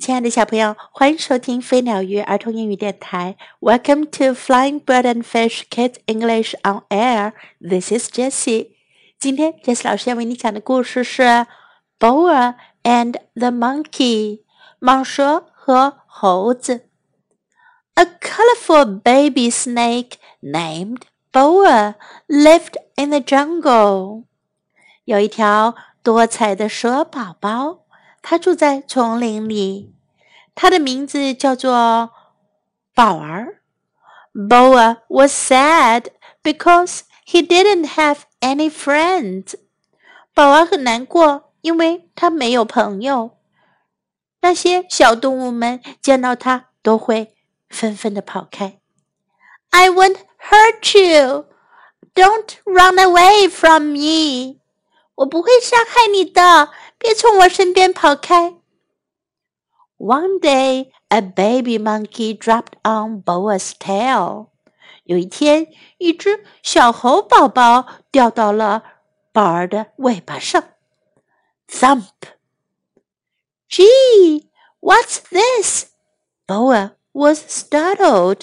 亲爱的小朋友，欢迎收听飞鸟鱼儿童英语电台。Welcome to Flying Bird and Fish Kids English on Air. This is Jessie. 今天 Jessie 老师要为你讲的故事是 Boa and the Monkey. 蟒蛇和猴子。A colorful baby snake named Boa lived in the jungle. 有一条多彩的蛇宝宝。它住在丛林里，它的名字叫做宝儿。Boa was sad because he didn't have any friends. 宝儿很难过，因为他没有朋友。那些小动物们见到他都会纷纷地跑开。I won't hurt you. Don't run away from me. 我不会伤害你的，别从我身边跑开。One day, a baby monkey dropped on Boa's tail. 有一天，一只小猴宝宝掉到了宝儿的尾巴上。Thump! Gee, what's this? Boa was startled.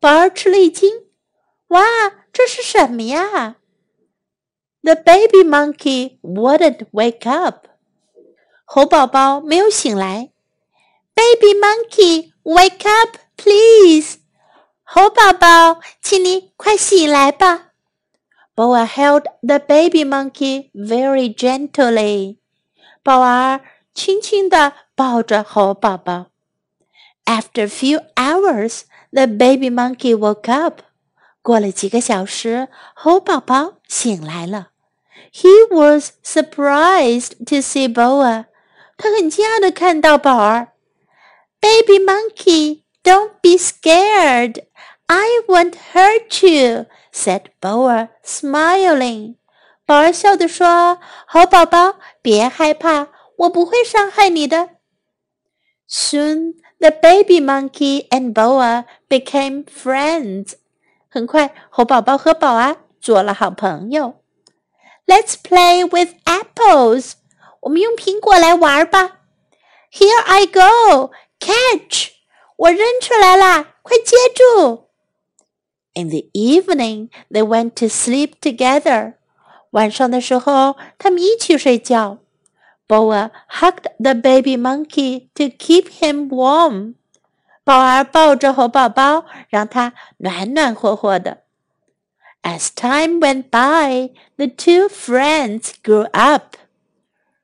宝儿吃了一惊。哇，这是什么呀？The baby monkey wouldn't wake up. 猴宝宝没有醒来。Baby monkey, wake up, please. 猴宝宝，请你快醒来吧。Boa held the baby monkey very gently. 宝儿轻轻地抱着猴宝宝。After a few hours, the baby monkey woke up. 过了几个小时，猴宝宝醒来了。He was surprised to see Boa. 他很惊讶地看到宝儿。Baby monkey, don't be scared. I won't hurt you, said Boa, smiling. 宝儿笑地说，猴宝宝，别害怕，我不会伤害你的。Soon, the baby monkey and Boa became friends. 很快，猴宝宝和宝儿做了好朋友。Let's play with apples. 我们用苹果来玩吧。Here I go. Catch. 我扔出来啦，快接住。In the evening, they went to sleep together. 晚上的时候，他们一起睡觉。Boa hugged the baby monkey to keep him warm. 宝儿抱着猴宝宝，让他暖暖和和的。As time went by, the two friends grew up.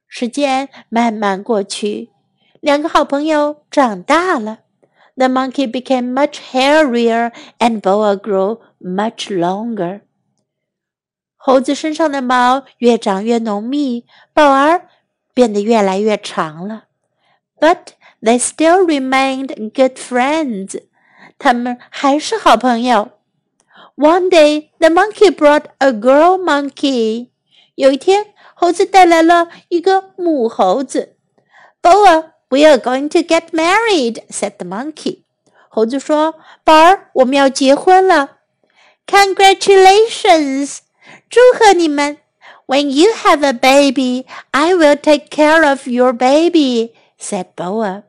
时间慢慢过去，两个好朋友长大了。The monkey became much hairier and Boa grew much longer. 猴子身上的毛越长越浓密，宝儿变得越来越长了。But they still remained good friends. 他们还是好朋友。One day, the monkey brought a girl monkey. 有一天，猴子带来了一个母猴子。Boa, we are going to get married, said the monkey. 猴子说，宝儿，我们要结婚了。Congratulations! 祝贺你们。When you have a baby, I will take care of your baby, said Boa.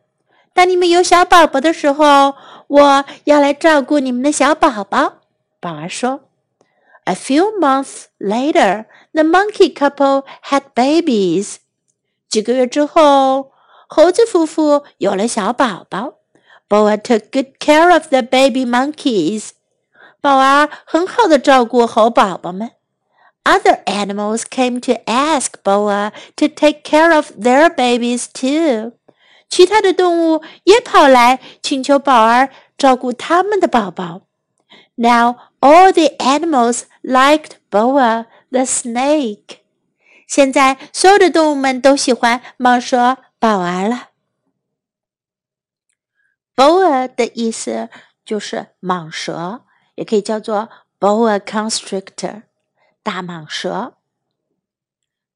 当你们有小宝宝的时候，我要来照顾你们的小宝宝。宝儿说 A few months later, the monkey couple had babies. 几个月之后，猴子夫妇有了小宝宝。Boa took good care of the baby monkeys. 宝儿很好地照顾猴宝宝们。Other animals came to ask Boa to take care of their babies too. 其他的动物也跑来请求宝儿照顾他们的宝宝。Now all the animals liked Boa, the snake. 现在所有的动物们都喜欢蟒蛇宝儿了。Boa 的意思就是蟒蛇，也可以叫做 boa constrictor, 大蟒蛇。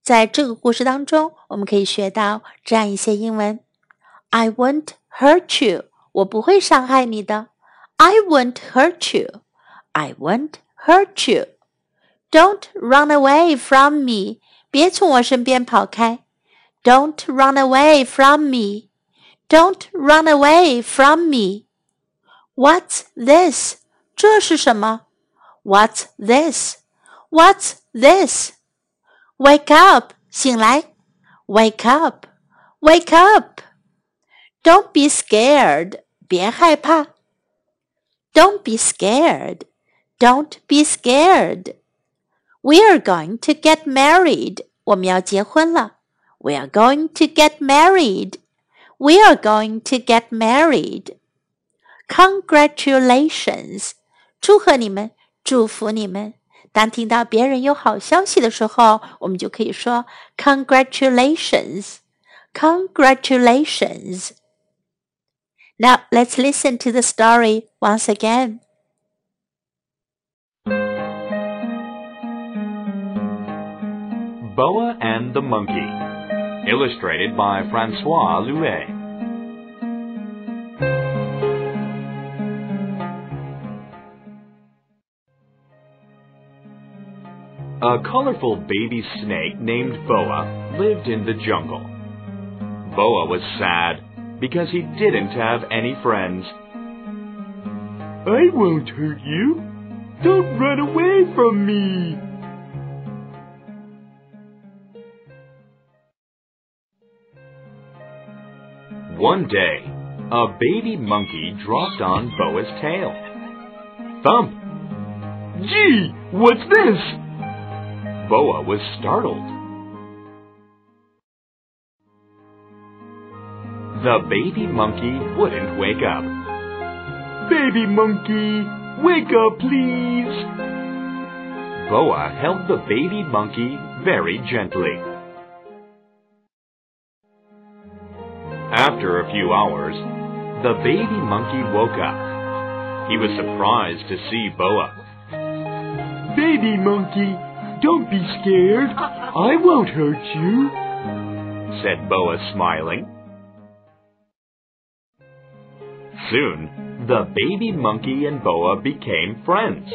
在这个故事当中，我们可以学到这样一些英文。I won't hurt you. 我不会伤害你的。I won't hurt you. I won't hurt you. Don't run away from me. 别从我身边跑开。Don't run away from me. Don't run away from me. What's this? 这是什么? What's this? What's this? Wake up. 醒来. Wake up. Wake up. Don't be scared. 别害怕. Don't be scared. Don't be scared. We are going to get married. 我们要结婚了. We are going to get married. We are going to get married. Congratulations. 祝贺你们，祝福你们。当听到别人有好消息的时候，我们就可以说 Congratulations. Congratulations. Now let's listen to the story once again. Boa and the Monkey, illustrated by Francois Louet. A colorful baby snake named Boa lived in the jungle. Boa was sad because he didn't have any friends. I won't hurt you. Don't run away from me. One day, a baby monkey dropped on Boa's tail. Thump! Gee, what's this? Boa was startled. The baby monkey wouldn't wake up. Baby monkey, wake up please! Boa held the baby monkey very gently. After a few hours, the baby monkey woke up. He was surprised to see Boa. Baby monkey, don't be scared. I won't hurt you, said Boa, smiling. Soon, the baby monkey and Boa became friends.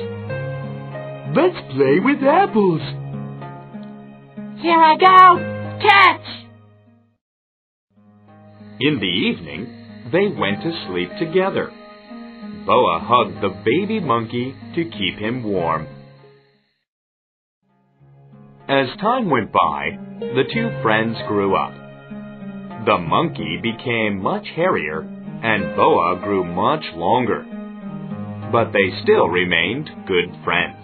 Let's play with apples. Here I go. Catch! In the evening, they went to sleep together. Boa hugged the baby monkey to keep him warm. As time went by, the two friends grew up. The monkey became much hairier, and Boa grew much longer. But they still remained good friends.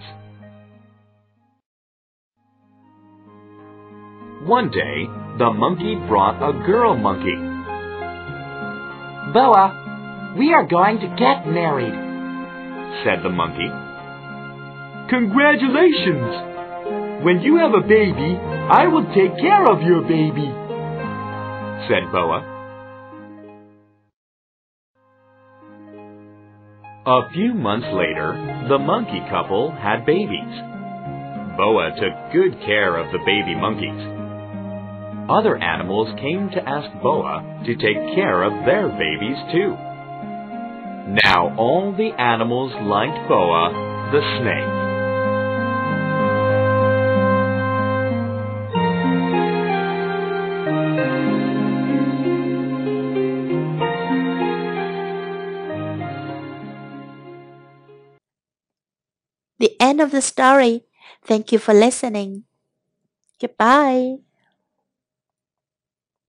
One day, the monkey brought a girl monkey. Boa, we are going to get married, said the monkey. Congratulations! When you have a baby, I will take care of your baby, said Boa. A few months later, the monkey couple had babies. Boa took good care of the baby monkeys. Other animals came to ask Boa to take care of their babies too. Now all the animals liked Boa, the snake. The end of the story. Thank you for listening. Goodbye.